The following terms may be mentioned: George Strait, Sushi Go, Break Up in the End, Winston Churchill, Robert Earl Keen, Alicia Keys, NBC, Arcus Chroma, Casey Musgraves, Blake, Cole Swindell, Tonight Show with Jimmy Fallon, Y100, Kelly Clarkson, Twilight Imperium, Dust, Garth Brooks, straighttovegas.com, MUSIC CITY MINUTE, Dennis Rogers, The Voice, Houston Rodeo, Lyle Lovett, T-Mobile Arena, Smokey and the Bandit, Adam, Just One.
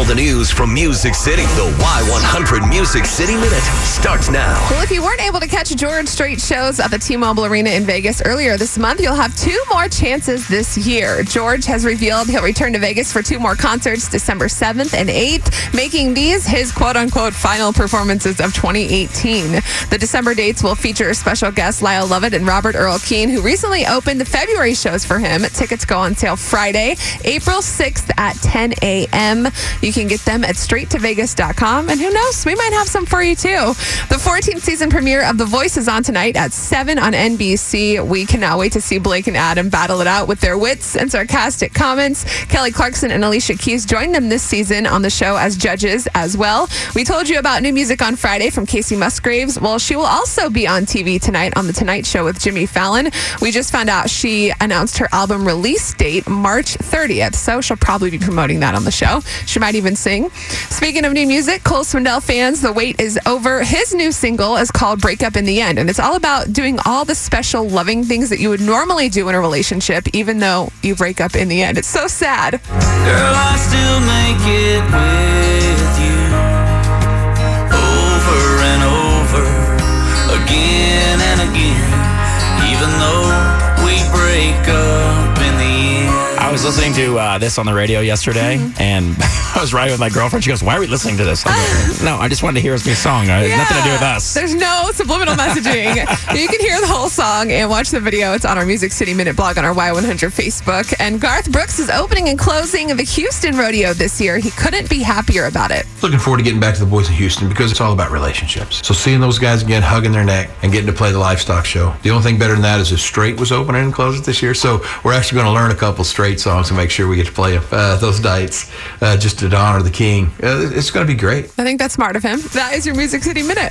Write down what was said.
all the news from Music City. The Y100 Music City Minute starts now. Well, if you weren't able to catch George Strait shows at the T-Mobile Arena in Vegas earlier this month, you'll have two more chances this year. George has revealed he'll return to Vegas for two more concerts, December 7th and 8th, making these his quote-unquote final performances of 2018. The December dates will feature special guests Lyle Lovett and Robert Earl Keen, who recently opened the February shows for him. Tickets go on sale Friday, April 6th at 10 a.m. You can get them at straighttovegas.com, and who knows, we might have some for you too. The 14th season premiere of The Voice is on tonight at 7 on NBC. We cannot wait to see Blake and Adam battle it out with their wits and sarcastic comments. Kelly Clarkson and Alicia Keys joined them this season on the show as judges as well. We told you about new music on Friday from Casey Musgraves. Well, she will also be on TV tonight on the Tonight Show with Jimmy Fallon. We just found out she announced her album release date, March 30th. So she'll probably be promoting that on the show. She might even sing. Speaking of new music, Cole Swindell fans, the wait is over. His new single is called Break Up in the End, and it's all about doing all the special loving things that you would normally do in a relationship, even though you break up in the end. It's so sad. Girl, I still make it with you over and over again and again, even though we break up in the end. I was listening to this on the radio yesterday, and I was riding with my girlfriend. She goes, "Why are we listening to this?" I go, "No, I just wanted to hear us do a song. It has nothing to do with us." There's no subliminal messaging. You can hear the whole song and watch the video. It's on our Music City Minute blog on our Y100 Facebook. And Garth Brooks is opening and closing the Houston Rodeo this year. He couldn't be happier about it. Looking forward to getting back to the boys in Houston because it's all about relationships. So seeing those guys again, hugging their neck, and getting to play the livestock show. The only thing better than that is if Strait was opening and closing this year. So we're actually going to learn a couple Strait songs to make sure we get to play those nights just to honor the king. It's going to be great. I think that's smart of him. That is your Music City Minute.